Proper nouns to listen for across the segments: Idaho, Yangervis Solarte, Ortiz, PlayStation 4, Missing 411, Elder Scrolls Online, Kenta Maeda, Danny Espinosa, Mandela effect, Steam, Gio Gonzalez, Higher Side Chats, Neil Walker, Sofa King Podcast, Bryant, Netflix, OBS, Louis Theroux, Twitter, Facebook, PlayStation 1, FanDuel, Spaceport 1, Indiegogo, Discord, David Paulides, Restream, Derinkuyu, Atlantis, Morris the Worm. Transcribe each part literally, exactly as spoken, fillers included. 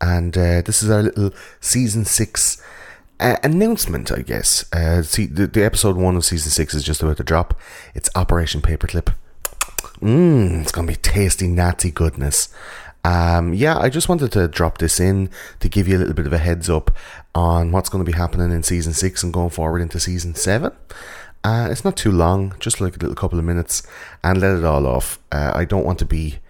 And uh, this is our little Season six uh, announcement, I guess. Uh, see, the, the Episode one of Season six is just about to drop. It's Operation Paperclip. Mmm, it's going to be tasty, Nazi goodness. Um, yeah, I just wanted to drop this in to give you a little bit of a heads up on what's going to be happening in Season six and going forward into Season seven. Uh, it's not too long, just like a little couple of minutes, and let it all off. Uh, I don't want to be,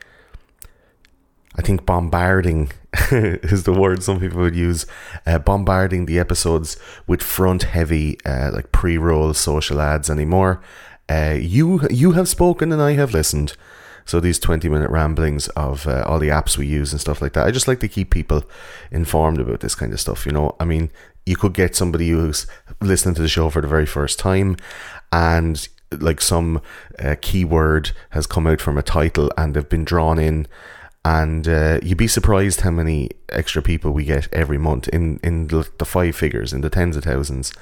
I think bombarding is the word some people would use, uh, bombarding the episodes with front-heavy, uh, like pre-roll social ads anymore. Uh, you you have spoken and I have listened. So these twenty minute ramblings of uh, all the apps we use and stuff like that, I just like to keep people informed about this kind of stuff, you know. I mean, you could get somebody who's listening to the show for the very first time and like some uh, keyword has come out from a title and they've been drawn in, and uh, you'd be surprised how many extra people we get every month in, in the five figures, in the tens of thousands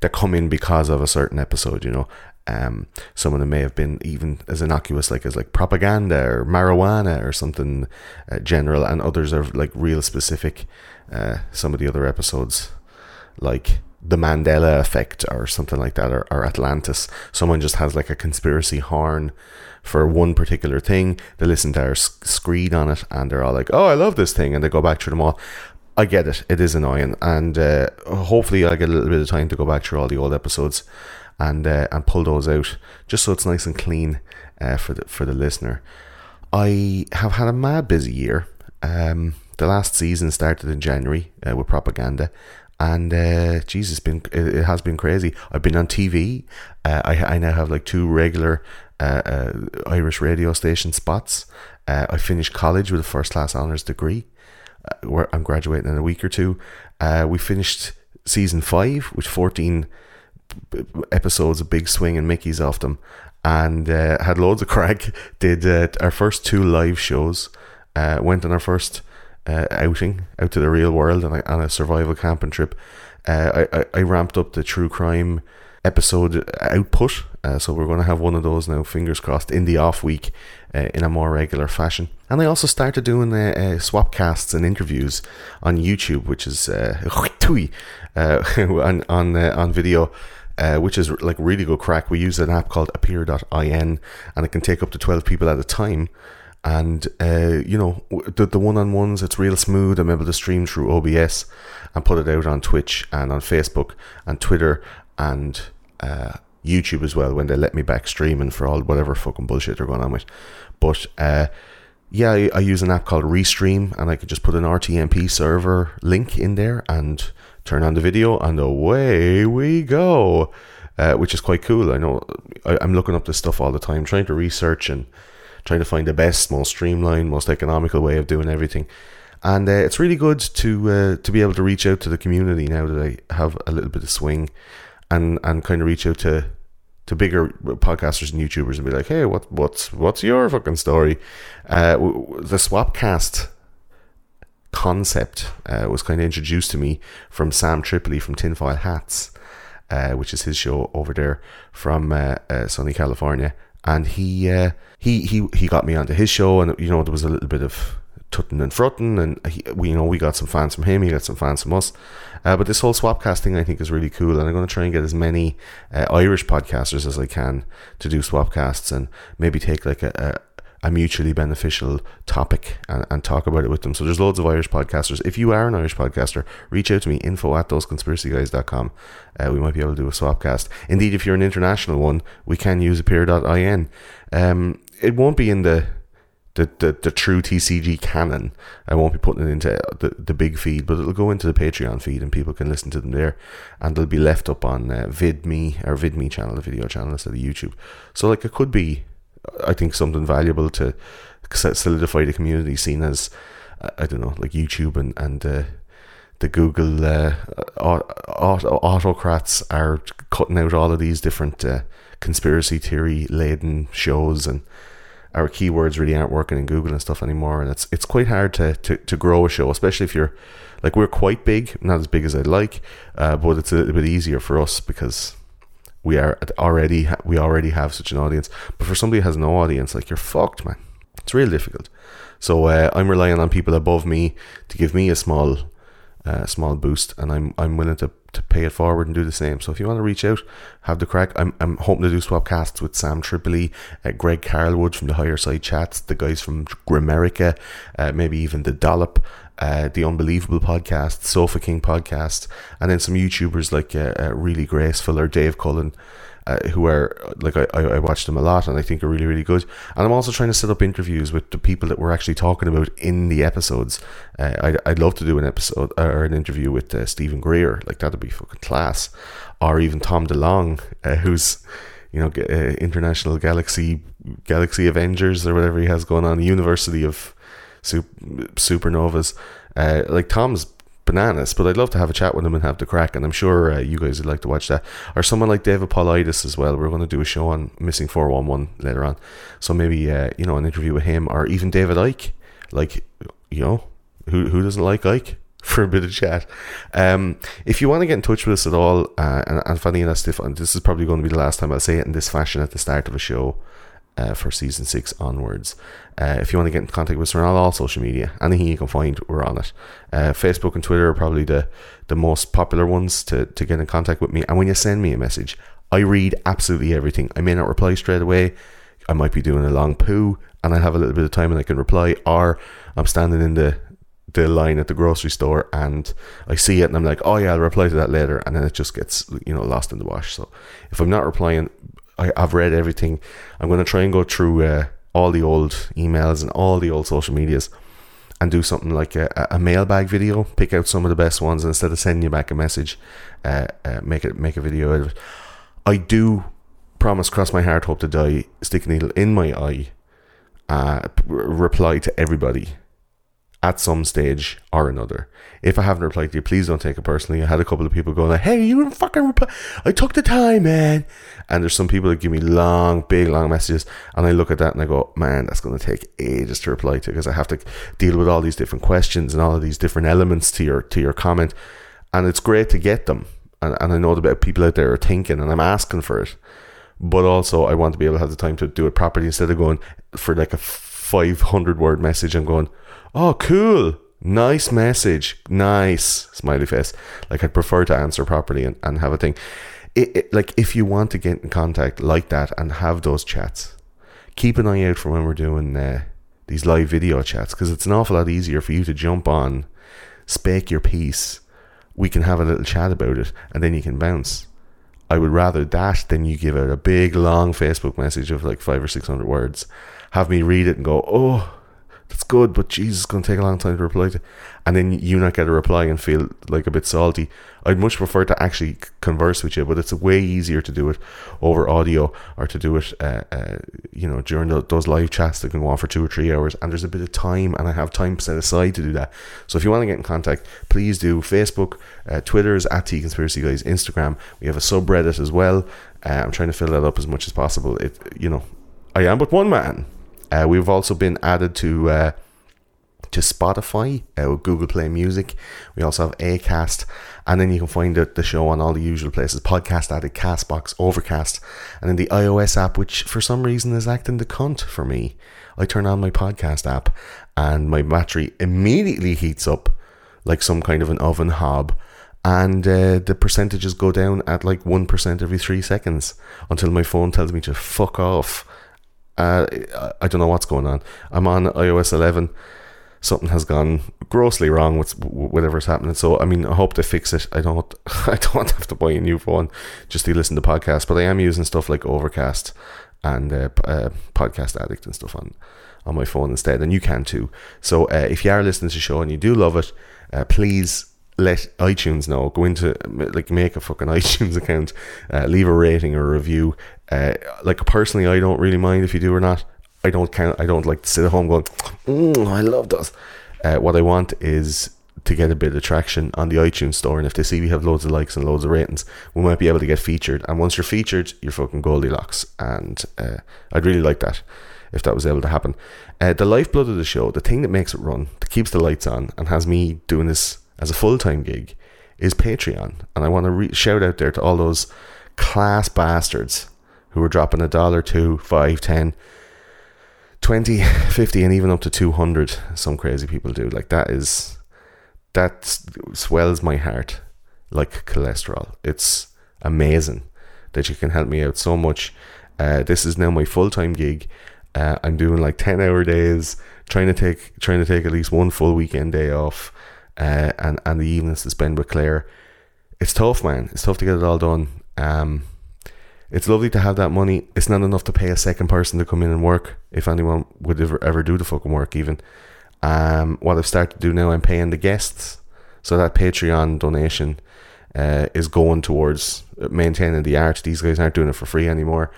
that come in because of a certain episode, you know. Um, some of them may have been even as innocuous like as like propaganda or marijuana or something uh, general, and others are like real specific. Uh, some of the other episodes like the Mandela effect or something like that, or, or Atlantis. Someone just has like a conspiracy horn for one particular thing. They listen to our screed on it and they're all like, oh, I love this thing, and they go back through them all. I get it, it is annoying, and uh, hopefully I'll get a little bit of time to go back through all the old episodes and uh, and pull those out, just so it's nice and clean uh, for the for the listener. I have had a mad busy year. Um, the last season started in January uh, with propaganda, and uh, geez, it's been it, it has been crazy. I've been on T V. Uh, I I now have like two regular uh, uh, Irish radio station spots. Uh, I finished college with a first class honours degree, uh, where I'm graduating in a week or two. Uh, we finished season five with fourteen. Episodes of Big Swing and Mickey's off them, and uh, had loads of crack. Did uh, our first two live shows, uh, went on our first uh, outing out to the real world on a, on a survival camping trip. Uh, I, I, I ramped up the true crime episode output, uh, so we're going to have one of those now, fingers crossed, in the off week uh, in a more regular fashion. And I also started doing uh, uh, swapcasts and interviews on YouTube, which is uh, uh, on, on, uh, on video. Uh, which is like really good crack. We use an app called appear dot I N, and it can take up to twelve people at a time. And uh, you know, the the one-on-ones, it's real smooth. I'm able to stream through O B S and put it out on Twitch and on Facebook and Twitter and uh, YouTube as well, when they let me back streaming for all whatever fucking bullshit they're going on with. But uh, yeah, I, I use an app called Restream, and I could just put an R T M P server link in there and turn on the video, and away we go, uh, which is quite cool. I know I, I'm looking up this stuff all the time, trying to research and trying to find the best, most streamlined, most economical way of doing everything. And uh, it's really good to uh, to be able to reach out to the community now that I have a little bit of swing, and, and kind of reach out to to bigger podcasters and YouTubers and be like, hey, what what's what's your fucking story? Uh, the Swapcast concept uh, was kind of introduced to me from Sam Tripoli from Tinfoil Hats, uh, which is his show over there from uh, uh, sunny California, and he uh, he he he got me onto his show, and you know there was a little bit of tutting and frotting, and he, we you know we got some fans from him, he got some fans from us, uh, but this whole swapcast thing I think is really cool, and I'm going to try and get as many uh, Irish podcasters as I can to do swapcasts, and maybe take like a, a a mutually beneficial topic and, and talk about it with them. So there's loads of Irish podcasters. If you are an Irish podcaster, reach out to me, info at those conspiracy guys dot com. Uh, we might be able to do a swapcast. Indeed, if you're an international one, we can use appear dot I N. Um, it won't be in the the, the the true T C G canon. I won't be putting it into the, the big feed, but it'll go into the Patreon feed and people can listen to them there, and they'll be left up on uh, Vid dot me, or Vid dot me channel, the video channel, instead of YouTube. So like it could be, I think, something valuable to solidify the community scene as I don't know, like YouTube and and uh, the Google uh, aut- autocrats are cutting out all of these different uh, conspiracy theory laden shows, and our keywords really aren't working in Google and stuff anymore, and it's it's quite hard to, to, to grow a show, especially if you're like, we're quite big, not as big as I'd like, uh, but it's a little bit easier for us because we are already we already have such an audience. But for somebody who has no audience, like, you're fucked, man. It's real difficult. So uh, I'm relying on people above me to give me a small uh, small boost, and I'm I'm willing to, to pay it forward and do the same. So if you want to reach out, have the crack. I'm I'm hoping to do swapcasts with Sam Tripoli, uh, Greg Carlwood from the Higher Side Chats, the guys from Grimerica, uh, maybe even The Dollop, uh, the Unbelievable Podcast, Sofa King Podcast, and then some YouTubers like uh, uh, Really Graceful or Dave Cullen, Uh, who are like I, I watch them a lot and I think are really, really good. And I'm also trying to set up interviews with the people that we're actually talking about in the episodes. Uh, I'd, I'd love to do an episode or an interview with uh, Stephen Greer, like that'd be fucking class, or even Tom DeLonge, uh, who's, you know, uh, International Galaxy Galaxy Avengers or whatever he has going on, University of Sup- Supernovas. Uh, like Tom's bananas, but I'd love to have a chat with him and have the crack, and I'm sure uh, you guys would like to watch that. Or someone like David Paulides as well. We're going to do a show on Missing four one one later on, so maybe uh, you know, an interview with him, or even David Icke. Like, you know, who who doesn't like Icke for a bit of chat? Um, if you want to get in touch with us at all, uh, and, and funny enough, if, and this is probably going to be the last time I'll say it in this fashion at the start of a show, Uh, for season six onwards, uh, if you want to get in contact with us, we're on all social media, anything you can find, we're on it. uh, Facebook and Twitter are probably the, the most popular ones to, to get in contact with me. And when you send me a message, I read absolutely everything. I may not reply straight away, I might be doing a long poo and I have a little bit of time and I can reply, or I'm standing in the the line at the grocery store and I see it and I'm like, oh yeah, I'll reply to that later, and then it just gets, you know, lost in the wash. So if I'm not replying, I've read everything. I'm going to try and go through uh, all the old emails and all the old social medias and do something like a, a mailbag video, pick out some of the best ones, and instead of sending you back a message, uh, uh, make it make a video out of it. I do promise, cross my heart, hope to die, stick a needle in my eye, uh, reply to everybody at some stage or another. If I haven't replied to you, please don't take it personally. I had a couple of people going like, hey, you didn't fucking reply, I took the time, man. And there's some people that give me long, big, long messages, and I look at that and I go, man, that's going to take ages to reply to, because I have to deal with all these different questions and all of these different elements to your to your comment. And it's great to get them, and, and I know that people out there are thinking, and I'm asking for it, but also I want to be able to have the time to do it properly, instead of going for like a five hundred word message and going, oh, cool, nice message, nice, smiley face. Like, I'd prefer to answer properly and, and have a thing. It, it, like, if you want to get in contact like that and have those chats, keep an eye out for when we're doing uh, these live video chats, because it's an awful lot easier for you to jump on, spake your piece, we can have a little chat about it, and then you can bounce. I would rather that than you give out a big, long Facebook message of like five or six hundred words, have me read it and go, oh, that's good, but Jesus, it's going to take a long time to reply to, and then you not get a reply and feel like a bit salty. I'd much prefer to actually converse with you, but it's way easier to do it over audio, or to do it, uh, uh, you know, during the, those live chats that can go on for two or three hours, and there's a bit of time, and I have time set aside to do that. So if you want to get in contact, please do. Facebook, uh, Twitter is at TConspiracyGuys, Instagram, we have a subreddit as well. Uh, I'm trying to fill that up as much as possible. It, you know, I am but one man. Uh, we've also been added to uh, to Spotify, uh, with Google Play Music. We also have Acast, and then you can find the, the show on all the usual places: Podcast Addict, Castbox, Overcast, and then the iOS app, which for some reason is acting the cunt for me. I turn on my podcast app, and my battery immediately heats up like some kind of an oven hob, and uh, the percentages go down at like one percent every three seconds until my phone tells me to fuck off. Uh, I don't know what's going on. I'm on iOS eleven. Something has gone grossly wrong with whatever's happening. So, I mean, I hope they fix it. I don't I don't have to buy a new phone just to listen to podcasts. But I am using stuff like Overcast and uh, uh, Podcast Addict and stuff on, on my phone instead. And you can too. So, uh, if you are listening to the show and you do love it, uh, please let iTunes know. Go into, like, make a fucking iTunes account, uh, leave a rating or a review. Uh, like, personally, I don't really mind if you do or not. I don't count. I don't like to sit at home going, mm, I love those. Uh, what I want is to get a bit of traction on the iTunes store, and if they see we have loads of likes and loads of ratings, we might be able to get featured. And once you're featured, you're fucking Goldilocks. And uh, I'd really like that if that was able to happen. Uh, the lifeblood of the show, the thing that makes it run, that keeps the lights on and has me doing this as a full-time gig, is Patreon. And I want to re- shout out there to all those class bastards who are dropping a dollar, two, five, ten, twenty, fifty, and even up to two hundred. Some crazy people do. Like, that is... that swells my heart like cholesterol. It's amazing that you can help me out so much. Uh, this is now my full-time gig. Uh, I'm doing like ten-hour days, trying to take trying to take at least one full weekend day off, uh, and and the evenings to spend with Claire. It's tough, man. It's tough to get it all done. Um, it's lovely to have that money. It's not enough to pay a second person to come in and work, if anyone would ever ever do the fucking work even. Um, what I've started to do now, I'm paying the guests, so that Patreon donation uh, is going towards maintaining the art. These guys aren't doing it for free anymore,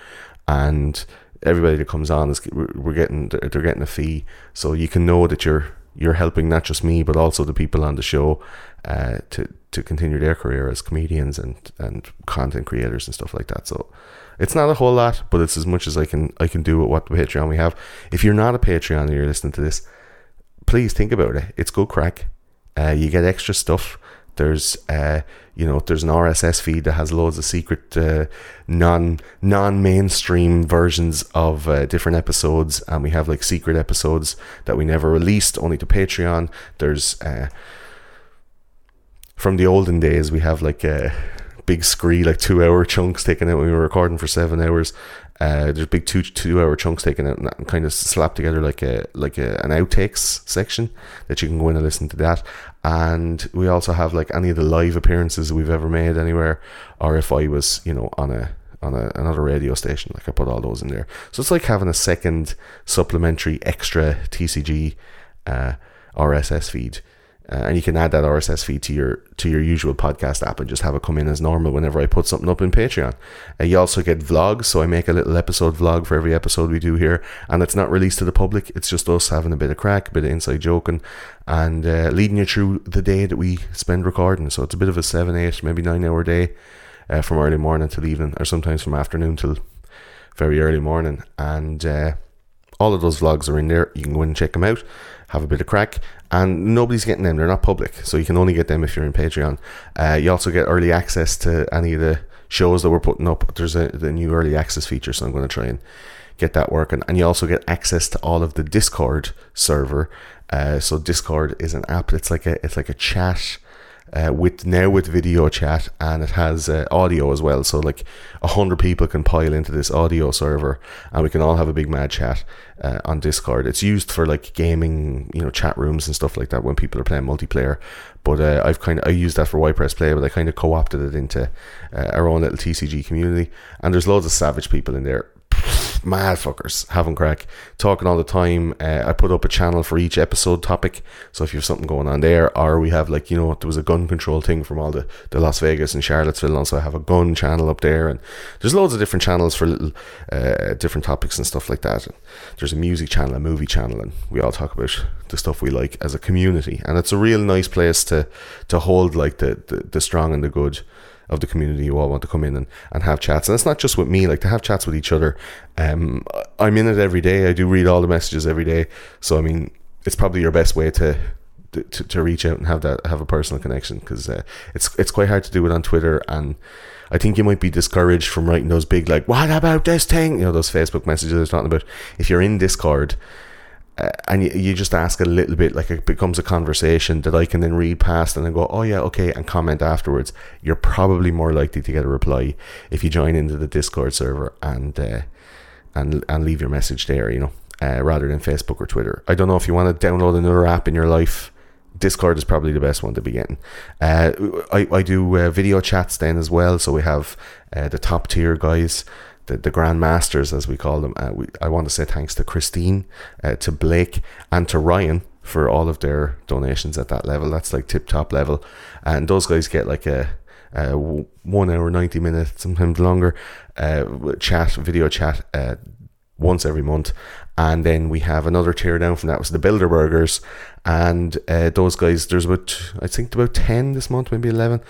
and everybody that comes on is we're getting they're getting a fee, so you can know that you're you're helping not just me but also the people on the show uh, to to continue their career as comedians and and content creators and stuff like that. So it's not a whole lot, but it's as much as I can I can do with what Patreon we have. If you're not a Patreon and you're listening to this, please think about it. It's good crack. Uh, you get extra stuff. There's, uh, you know, there's an R S S feed that has loads of secret, uh, non non mainstream versions of uh, different episodes, and we have like secret episodes that we never released, only to Patreon. There's uh, from the olden days, we have like a big scree, like two hour chunks taken out when we were recording for seven hours. Uh, there's big two two hour chunks taken out and kind of slapped together like a like a, an outtakes section that you can go in and listen to that. And we also have like any of the live appearances we've ever made anywhere, or if I was, you know, on a on a, another radio station, like I put all those in there. So it's like having a second supplementary extra T C G uh, R S S feed. Uh, and you can add that R S S feed to your to your usual podcast app and just have it come in as normal whenever I put something up in Patreon. Uh, you also get vlogs, so I make a little episode vlog for every episode we do here, and it's not released to the public. It's just us having a bit of crack, a bit of inside joking, and uh, leading you through the day that we spend recording. So it's a bit of a seven, eight, maybe nine hour day, uh, from early morning till evening, or sometimes from afternoon till very early morning. And uh, all of those vlogs are in there. You can go in and check them out, have a bit of crack, and nobody's getting them. They're not public, so you can only get them if you're in Patreon. Uh, you also get early access to any of the shows that we're putting up. There's a the new early access feature, so I'm going to try and get that working. And you also get access to all of the Discord server. Uh, so Discord is an app. It's like a it's like a chat uh, with now with video chat, and it has uh, audio as well. So like a hundred people can pile into this audio server, and we can all have a big mad chat. Uh, on Discord, it's used for like gaming, you know, chat rooms and stuff like that when people are playing multiplayer. But uh, I've kind of I used that for Y-Press Play, but I kind of co-opted it into uh, our own little T C G community. And there's loads of savage people in there, mad fuckers, having crack, talking all the time. Uh, I put up a channel for each episode topic, so if you have something going on there, or we have like, you know, there was a gun control thing from all the, the Las Vegas and Charlottesville, and so I have a gun channel up there, and there's loads of different channels for little uh, different topics and stuff like that. And there's a music channel, a movie channel, and we all talk about the stuff we like as a community, and it's a real nice place to to hold like the the, the strong and the good of the community. You all want to come in and, and have chats, and it's not just with me, like to have chats with each other. um I'm in it every day. I do read all the messages every day, so I mean it's probably your best way to to, to reach out and have that have a personal connection, because uh, it's it's quite hard to do it on Twitter, and I think you might be discouraged from writing those big like what about this thing, you know, those Facebook messages I was talking about. If you're in Discord Uh, and you, you just ask a little bit, like it becomes a conversation that I can then read past and then go, oh yeah, okay, and comment afterwards. You're probably more likely to get a reply if you join into the Discord server and uh, and and leave your message there, you know, uh, rather than Facebook or Twitter. I don't know if you want to download another app in your life. Discord is probably the best one to be getting. Uh, I, I do uh, video chats then as well, so we have uh, the top tier guys, the the Grand Masters as we call them. Uh, we, I want to say thanks to Christine, uh, to Blake, and to Ryan for all of their donations at that level. That's like tip top level, and those guys get like a, a one hour, ninety minutes, sometimes longer, uh, chat, video chat, uh, once every month. And then we have another tier down from that was the Builder Burgers. And uh, those guys, there's about, I think about ten this month, maybe eleven.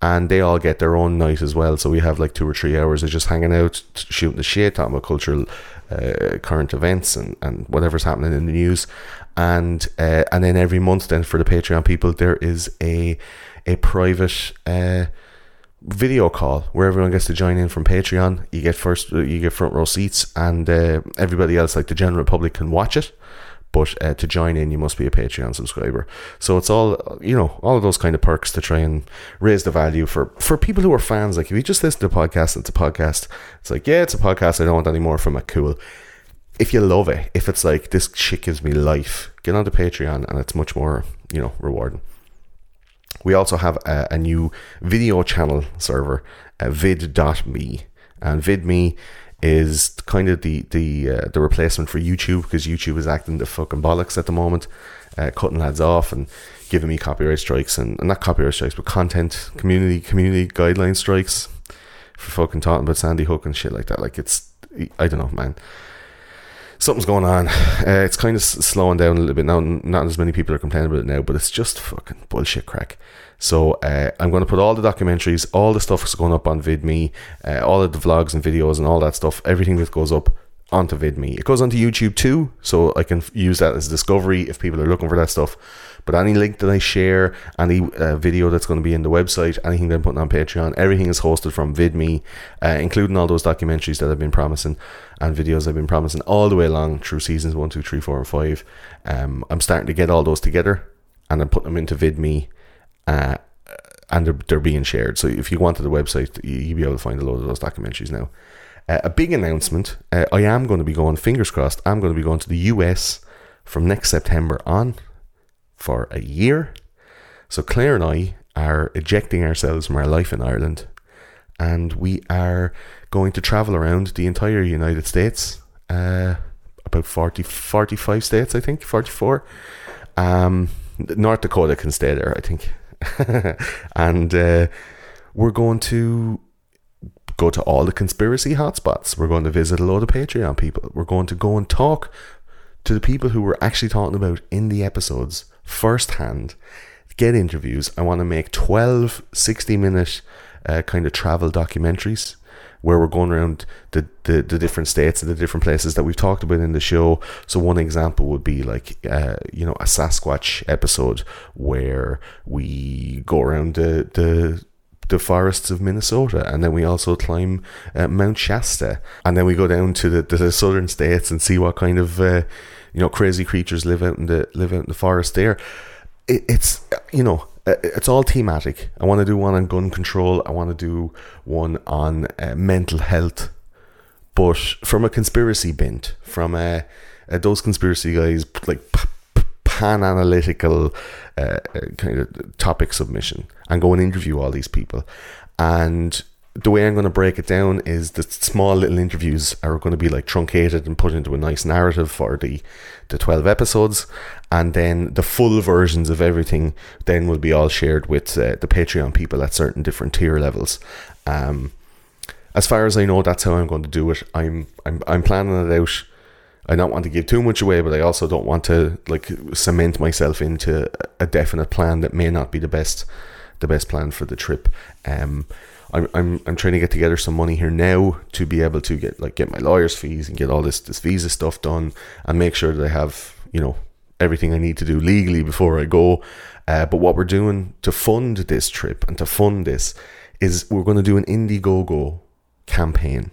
And they all get their own night as well. So we have like two or three hours of just hanging out, shooting the shit, talking about cultural uh, current events and, and whatever's happening in the news. And uh, and then every month then for the Patreon people, there is a a private uh, video call where everyone gets to join in from Patreon. You get first, you get front row seats, and uh, everybody else, like the general public, can watch it. But uh, to join in, you must be a Patreon subscriber. So it's all, you know, all of those kind of perks to try and raise the value for, for people who are fans. Like, if you just listen to the podcast, it's a podcast. It's like, yeah, it's a podcast. I don't want any more from it. Cool. If you love it, if it's like, this shit gives me life, get onto Patreon, and it's much more, you know, rewarding. We also have a, a new video channel server, uh, vid dot me. And vid dot me is kind of the the uh, the replacement for YouTube, because YouTube is acting the fucking bollocks at the moment, uh, cutting lads off and giving me copyright strikes and, and not copyright strikes, but content community community guideline strikes for fucking talking about Sandy Hook and shit like that. Like, it's, I don't know, man, something's going on. Uh, it's kind of slowing down a little bit now. Not as many people are complaining about it now, but it's just fucking bullshit crack. So uh, I'm going to put all the documentaries, all the stuff that's going up on vid dot me, uh, all of the vlogs and videos and all that stuff, everything that goes up onto vid dot me. It goes onto YouTube too, so I can use that as discovery if people are looking for that stuff. But any link that I share, any uh, video that's going to be in the website, anything that I'm putting on Patreon, everything is hosted from vid dot me, uh, including all those documentaries that I've been promising and videos I've been promising all the way along through seasons one, two, three, four, and five. Um, I'm starting to get all those together and I'm putting them into vid dot me. Uh, and they're, they're being shared. So if you go to the website, you'll be able to find a load of those documentaries now. Uh, a big announcement. Uh, I am going to be going, fingers crossed, I'm going to be going to the U S from next September on for a year. So Claire and I are ejecting ourselves from our life in Ireland. And we are going to travel around the entire United States. Uh, about forty, forty-five states, I think. forty-four. Um, North Dakota can stay there, I think. and uh, we're going to go to all the conspiracy hotspots. We're going to visit a load of Patreon people. We're going to go and talk to the people who we're actually talking about in the episodes firsthand, get interviews. I want to make twelve sixty minute uh, kind of travel documentaries where we're going around the, the, the different states and the different places that we've talked about in the show. So one example would be like, uh, you know, a Sasquatch episode where we go around the, the, the forests of Minnesota, and then we also climb uh, Mount Shasta, and then we go down to the, to the southern states and see what kind of, uh, you know, crazy creatures live out in the, live out in the forest there. It, it's, you know, it's all thematic. I want to do one on gun control. I want to do one on uh, mental health, but from a conspiracy bent, from uh, uh, those conspiracy guys, like p- p- pan-analytical uh, kind of topic submission, and go and interview all these people. And the way I'm going to break it down is that small little interviews are going to be like truncated and put into a nice narrative for the, the twelve episodes. And then the full versions of everything then will be all shared with uh, the Patreon people at certain different tier levels. Um, as far as I know, that's how I'm going to do it. I'm, I'm, I'm planning it out. I don't want to give too much away, but I also don't want to like cement myself into a definite plan that may not be the best, the best plan for the trip. Um, I'm I'm I'm trying to get together some money here now to be able to get like get my lawyer's fees and get all this, this visa stuff done and make sure that I have, you know, everything I need to do legally before I go. Uh, but what we're doing to fund this trip and to fund this is we're going to do an Indiegogo campaign.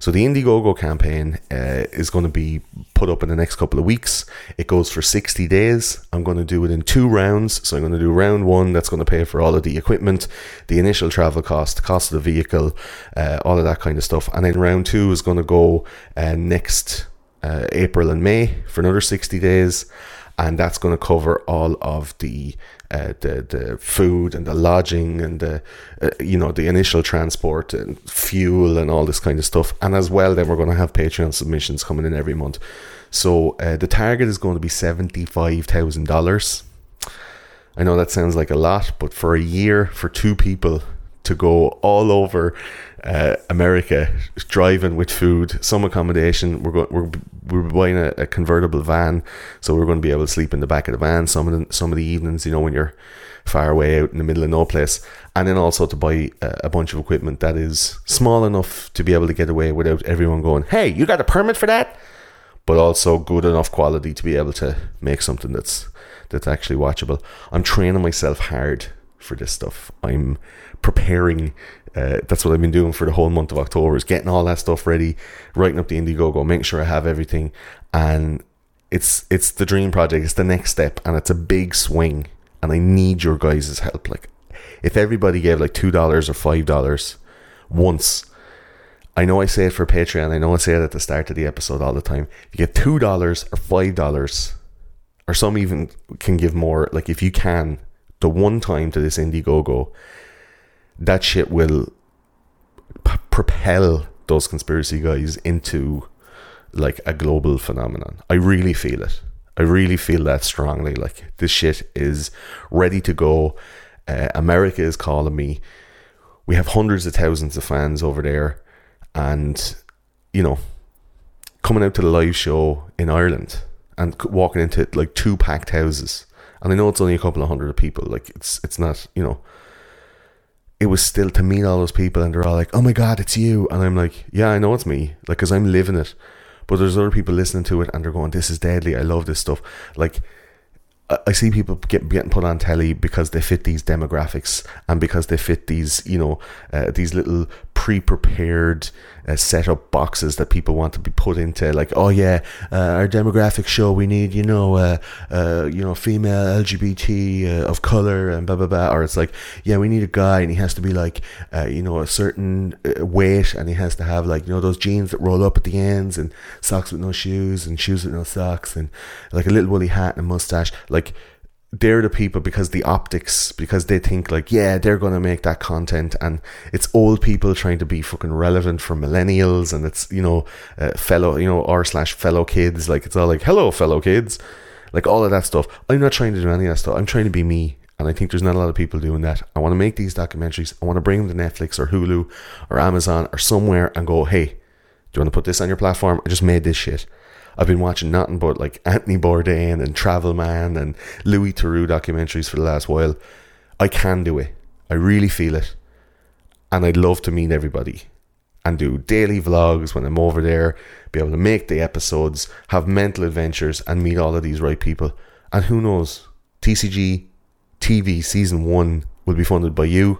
So the Indiegogo campaign uh, is going to be put up in the next couple of weeks. It goes for sixty days. I'm going to do it in two rounds. So I'm going to do round one. That's going to pay for all of the equipment, the initial travel cost, the cost of the vehicle, uh, all of that kind of stuff. And then round two is going to go uh, next uh, April and May for another sixty days. And that's going to cover all of the uh, the the food and the lodging and the uh, you know the initial transport and fuel and all this kind of stuff. And as well, then we're going to have Patreon submissions coming in every month. So uh, the target is going to be seventy-five thousand dollars. I know that sounds like a lot, but for a year for two people to go all over uh, America, driving with food, some accommodation. We're going, we're we're buying a, a convertible van, so we're going to be able to sleep in the back of the van some of the, some of the evenings, you know, when you're far away out in the middle of no place. And then also to buy a, a bunch of equipment that is small enough to be able to get away without everyone going, "Hey, you got a permit for that?" But also good enough quality to be able to make something that's that's actually watchable. I'm training myself hard for this stuff. I'm preparing. Uh, that's what I've been doing for the whole month of October, is getting all that stuff ready, writing up the Indiegogo, making sure I have everything. And it's it's the dream project. It's the next step, and it's a big swing. And I need your guys' help. Like, if everybody gave like two dollars or five dollars once. I know I say it for Patreon. I know I say it at the start of the episode all the time. If you get two dollars or five dollars, or some even can give more, like if you can, the one time to this Indiegogo, that shit will p- propel those conspiracy guys into like a global phenomenon. I really feel it. I really feel that strongly. Like, this shit is ready to go. Uh, America is calling me. We have hundreds of thousands of fans over there. And, you know, coming out to the live show in Ireland and walking into like two packed houses. And I know it's only a couple of hundred people. Like, it's it's not, you know, it was still to meet all those people, and they're all like, "Oh my God, it's you." And I'm like, yeah, I know it's me. Like, because I'm living it. But there's other people listening to it and they're going, "This is deadly. I love this stuff." Like, I see people get, getting put on telly because they fit these demographics, and because they fit these, you know, uh, these little pre-prepared uh, set-up boxes that people want to be put into. Like, "Oh yeah, uh, our demographic show, we need, you know, uh, uh, you know, female L G B T uh, of color and blah blah blah." Or it's like, "Yeah, we need a guy, and he has to be like, uh, you know, a certain weight, and he has to have like, you know, those jeans that roll up at the ends, and socks with no shoes, and shoes with no socks, and like a little woolly hat and a mustache." Like, Like, they're the people, because the optics, because they think like, yeah, they're going to make that content, and it's old people trying to be fucking relevant for millennials, and it's, you know, uh, fellow, you know, r slash fellow kids. Like, it's all like, "Hello, fellow kids," like all of that stuff. I'm not trying to do any of that stuff. I'm trying to be me, and I think there's not a lot of people doing that. I want to make these documentaries. I want to bring them to Netflix or Hulu or Amazon or somewhere and go, "Hey, do you want to put this on your platform? I just made this shit." I've been watching nothing but like Anthony Bourdain and Travel Man and Louis Theroux documentaries for the last while. I can do it. I really feel it. And I'd love to meet everybody and do daily vlogs when I'm over there, be able to make the episodes, have mental adventures, and meet all of these right people. And who knows? T C G T V season one will be funded by you.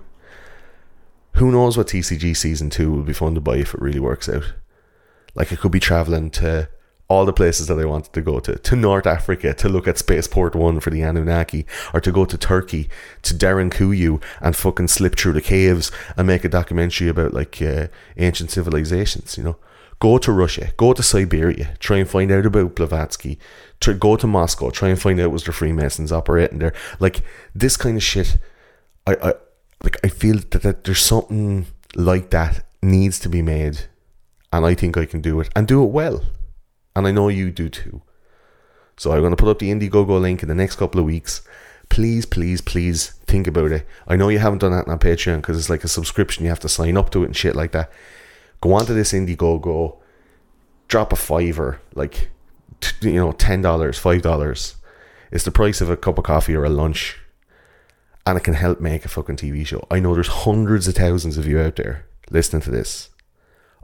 Who knows what T C G season two will be funded by if it really works out? Like, it could be traveling to all the places that I wanted to go to, to North Africa, to look at Spaceport One for the Anunnaki, or to go to Turkey, to Derinkuyu, and fucking slip through the caves and make a documentary about like uh, ancient civilizations, you know. Go to Russia, go to Siberia, try and find out about Blavatsky, try, go to Moscow, try and find out was there Freemasons operating there. Like, this kind of shit, I, I, like, I feel that, that there's something like that needs to be made, and I think I can do it, and do it well. And I know you do too. So I'm going to put up the Indiegogo link in the next couple of weeks. Please, please, please think about it. I know you haven't done that on Patreon because it's like a subscription. You have to sign up to it and shit like that. Go on to this Indiegogo. Drop a fiver. Like, you know, ten dollars, five dollars. It's the price of a cup of coffee or a lunch. And it can help make a fucking T V show. I know there's hundreds of thousands of you out there listening to this.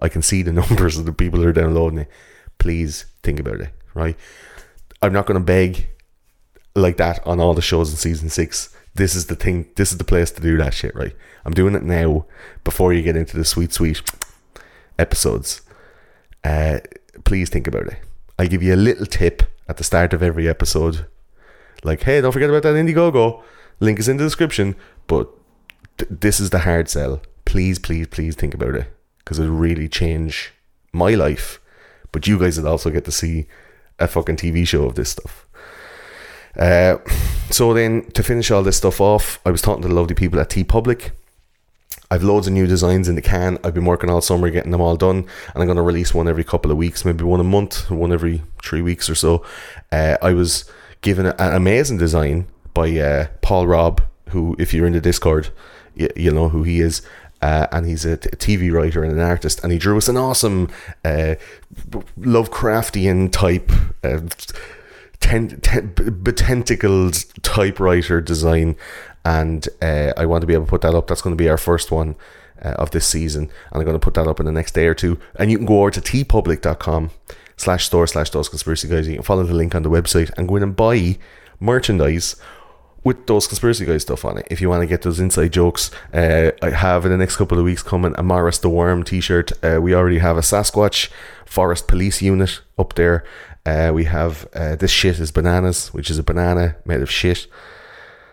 I can see the numbers of the people who are downloading it. Please think about it, right? I'm not going to beg like that on all the shows in season six. This is the thing. This is the place to do that shit, right? I'm doing it now before you get into the sweet, sweet episodes. Uh, please think about it. I give you a little tip at the start of every episode. Like, "Hey, don't forget about that Indiegogo. Link is in the description." But th- this is the hard sell. Please, please, please think about it. Because it'll really change my life. But you guys will also get to see a fucking T V show of this stuff. Uh, so then, to finish all this stuff off, I was talking to the lovely people at TeePublic. I've loads of new designs in the can. I've been working all summer getting them all done. And I'm going to release one every couple of weeks, maybe one a month, one every three weeks or so. Uh, I was given a, an amazing design by uh, Paul Robb, who, if you're in the Discord, you, you know who he is. Uh, and he's a, t- a T V writer and an artist, and he drew us an awesome uh, Lovecraftian type uh, ten- ten- betentacled typewriter design, and uh, I want to be able to put that up. That's going to be our first one uh, of this season, and I'm going to put that up in the next day or two. And you can go over to teepublic.com slash store slash Those Conspiracy Guys. You can follow the link on the website and go in and buy merchandise with Those Conspiracy Guys stuff on it. If you want to get those inside jokes, uh, I have in the next couple of weeks coming a Morris the Worm t-shirt. Uh, we already have a Sasquatch Forest Police Unit up there. Uh, we have uh, This Shit is Bananas, which is a banana made of shit.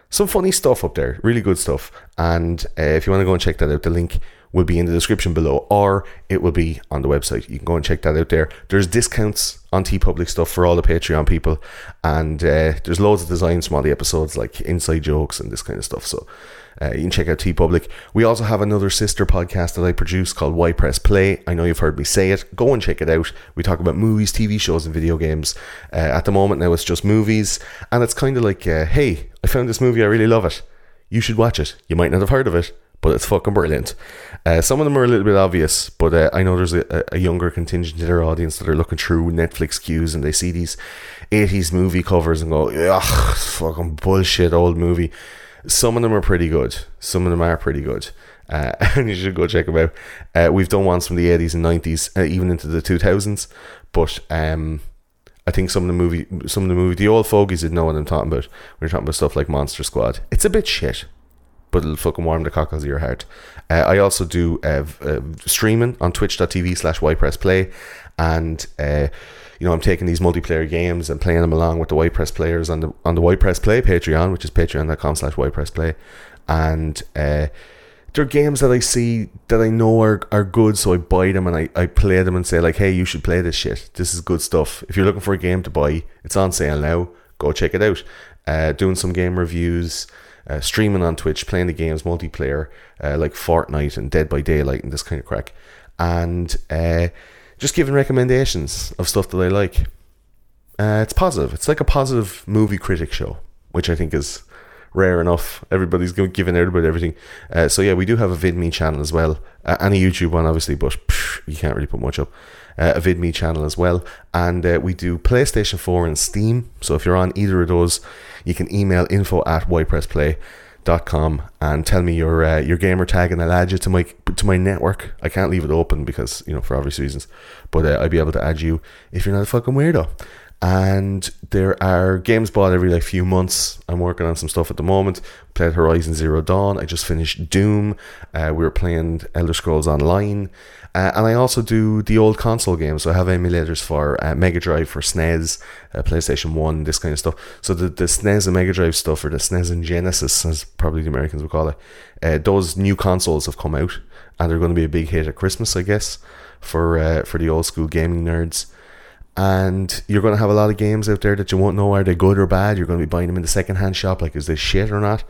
Some funny stuff up there, really good stuff. And uh, if you want to go and check that out, the link will be in the description below, or it will be on the website. You can go and check that out there. There's discounts on TeePublic stuff for all the Patreon people, and uh, there's loads of designs from all the episodes, like inside jokes and this kind of stuff. So uh, you can check out TeePublic. We also have another sister podcast that I produce called Why Press Play. I know you've heard me say it. Go and check it out. We talk about movies, T V shows, and video games. Uh, at the moment now, it's just movies, and it's kind of like, uh, hey, I found this movie, I really love it. You should watch it. You might not have heard of it, but it's fucking brilliant. Uh, some of them are a little bit obvious, but uh, I know there's a, a younger contingent in their audience that are looking through Netflix queues and they see these eighties movie covers and go, ugh, fucking bullshit old movie. Some of them are pretty good. Some of them are pretty good. Uh, and you should go check them out. Uh, we've done ones from the eighties and nineties, uh, even into the two thousands. But um, I think some of the movie, some of the movie, the old fogies didn't know what I'm talking about. We're talking about stuff like Monster Squad. It's a bit shit, but it'll fucking warm the cockles of your heart. Uh, I also do uh, uh, streaming on twitch.tv slash ypressplay. And, uh, you know, I'm taking these multiplayer games and playing them along with the Ypress players on the on the Ypressplay Patreon, which is patreon.com slash ypressplay. And uh, they're games that I see that I know are, are good, so I buy them and I, I play them and say, like, hey, you should play this shit. This is good stuff. If you're looking for a game to buy, it's on sale now. Go check it out. Uh, doing some game reviews. Uh, streaming on Twitch, playing the games, multiplayer, uh, like Fortnite and Dead by Daylight and this kind of crack. And uh, just giving recommendations of stuff that I like. Uh, it's positive. It's like a positive movie critic show, which I think is rare enough. Everybody's giving out about everything. Uh, so yeah, we do have a Vid dot me channel as well. Uh, and a YouTube one, obviously, but phew, you can't really put much up. Uh, a Vid dot me channel as well. And uh, we do PlayStation four and Steam. So if you're on either of those, you can email info at ypressplay dot com and tell me your uh, your gamer tag, and I'll add you to my to my network. I can't leave it open because, you know, for obvious reasons. But uh, I'll be able to add you if you're not a fucking weirdo. And there are games bought every like few months. I'm working on some stuff at the moment. Played Horizon Zero Dawn. I just finished Doom. Uh, we were playing Elder Scrolls Online. Uh, and I also do the old console games. So I have emulators for uh, Mega Drive, for S N E S, uh, PlayStation one, this kind of stuff. So the, the S N E S and Mega Drive stuff, or the S N E S and Genesis, as probably the Americans would call it, uh, those new consoles have come out. And they're going to be a big hit at Christmas, I guess, for uh, for the old school gaming nerds. And you're going to have a lot of games out there that you won't know are they good or bad. You're going to be buying them in the secondhand shop, like, is this shit or not?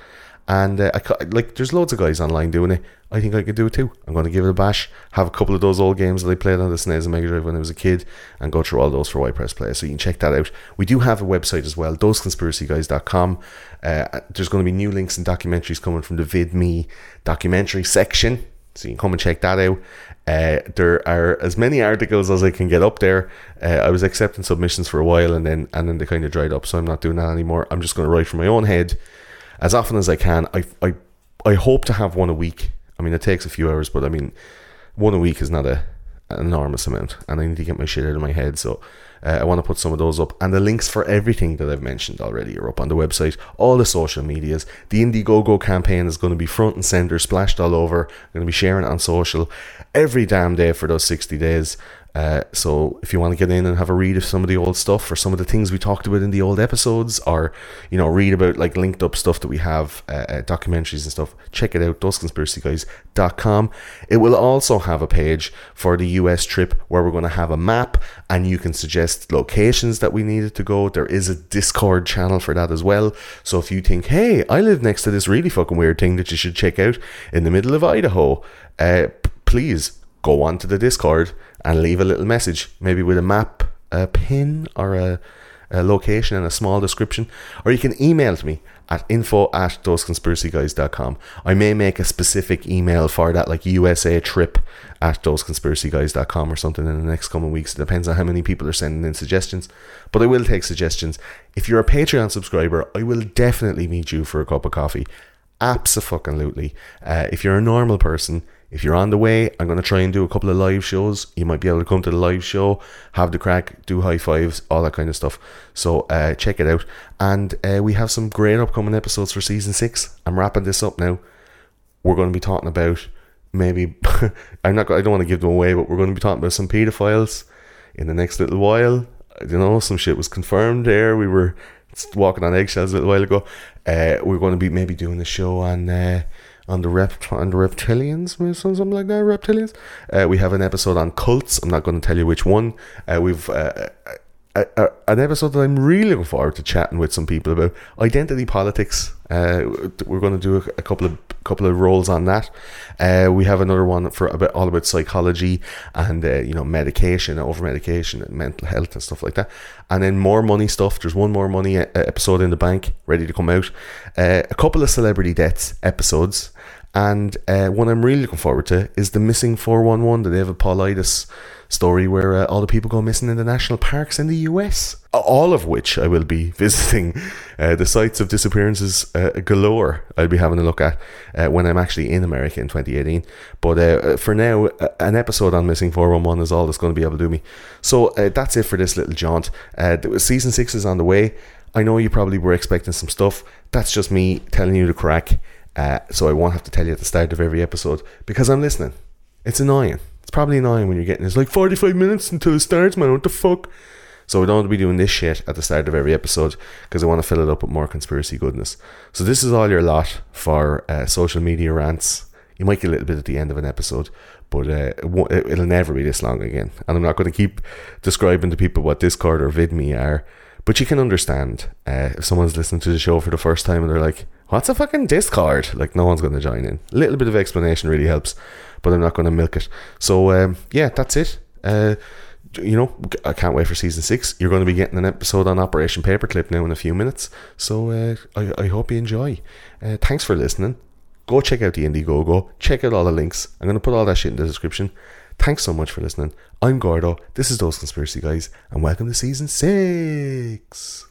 And uh, I, like, there's loads of guys online doing it. I think I could do it too. I'm going to give it a bash. Have a couple of those old games that I played on the S N E S and Mega Drive when I was a kid, and go through all those for Ypress Play. So you can check that out. We do have a website as well, those conspiracy guys dot com. Uh, there's going to be new links and documentaries coming from the Vid dot me documentary section. So you can come and check that out. Uh, there are as many articles as I can get up there. Uh, I was accepting submissions for a while, and then and then they kind of dried up, so I'm not doing that anymore. I'm just going to write from my own head as often as I can. I, I I hope to have one a week. I mean, it takes a few hours, but I mean, one a week is not a, an enormous amount, and I need to get my shit out of my head, so uh, I want to put some of those up. And the links for everything that I've mentioned already are up on the website. All the social medias. The Indiegogo campaign is going to be front and center, splashed all over. I'm going to be sharing it on social every damn day for those sixty days. Uh, so if you want to get in and have a read of some of the old stuff, or some of the things we talked about in the old episodes, or, you know, read about like linked up stuff that we have, uh, uh, documentaries and stuff, check it out, those conspiracy guys dot com. It will also have a page for the U S trip where we're going to have a map, and you can suggest locations that we needed to go. There is a Discord channel for that as well. So if you think, hey, I live next to this really fucking weird thing that you should check out in the middle of Idaho, uh, p- please go on to the Discord and leave a little message, maybe with a map, a pin, or a, uh, location and a small description, or you can email to me at info at those conspiracy guys dot com. I may make a specific email for that, like U S A trip at those conspiracy guys dot com or something in the next coming weeks. It depends on how many people are sending in suggestions, but I will take suggestions. If you're a Patreon subscriber, I will definitely meet you for a cup of coffee. Abso-fucking-lutely. Uh, if you're a normal person, if you're on the way, I'm going to try and do a couple of live shows. You might be able to come to the live show, have the crack, do high fives, all that kind of stuff. So uh, check it out. And uh, we have some great upcoming episodes for season six. I'm wrapping this up now. We're going to be talking about maybe, I'm not. I don't want to give them away, but we're going to be talking about some pedophiles in the next little while. You know, some shit was confirmed there. We were walking on eggshells a little while ago. Uh, we're going to be maybe doing a show on... Uh, On the, rept- on the reptilians, something like that, reptilians. Uh, we have an episode on cults. I'm not going to tell you which one. Uh, we've uh, a, a, a, an episode that I'm really looking forward to chatting with some people about identity politics. Uh, we're going to do a, a couple of couple of rolls on that. Uh, we have another one for about all about psychology and uh, you know, medication, over medication, and mental health and stuff like that. And then more money stuff. There's one more money episode in the bank, ready to come out. Uh, a couple of celebrity deaths episodes. And uh, one I'm really looking forward to is the Missing four one one, the David Paulides story, where uh, all the people go missing in the national parks in the U S. All of which I will be visiting. Uh, the sites of disappearances uh, galore I'll be having a look at uh, when I'm actually in America in twenty eighteen. But uh, for now, an episode on Missing four one one is all that's going to be able to do me. So uh, that's it for this little jaunt. Uh, season six is on the way. I know you probably were expecting some stuff. That's just me telling you the crack. Uh, so I won't have to tell you at the start of every episode, because I'm listening. It's annoying. It's probably annoying when you're getting it's like forty-five minutes until it starts, man. What the fuck? So I don't want to be doing this shit at the start of every episode, because I want to fill it up with more conspiracy goodness. So this is all your lot for uh, social media rants. You might get a little bit at the end of an episode, but uh, it won't, it'll never be this long again. And I'm not going to keep describing to people what Discord or Vid dot me are, but you can understand uh, if someone's listening to the show for the first time and they're like, what's a fucking Discord? Like, no one's going to join in. A little bit of explanation really helps, but I'm not going to milk it. So, um, yeah, that's it. Uh, you know, I can't wait for season six. You're going to be getting an episode on Operation Paperclip now in a few minutes. So, uh, I, I hope you enjoy. Uh, thanks for listening. Go check out the Indiegogo. Check out all the links. I'm going to put all that shit in the description. Thanks so much for listening. I'm Gordo. This is Those Conspiracy Guys, and welcome to season six.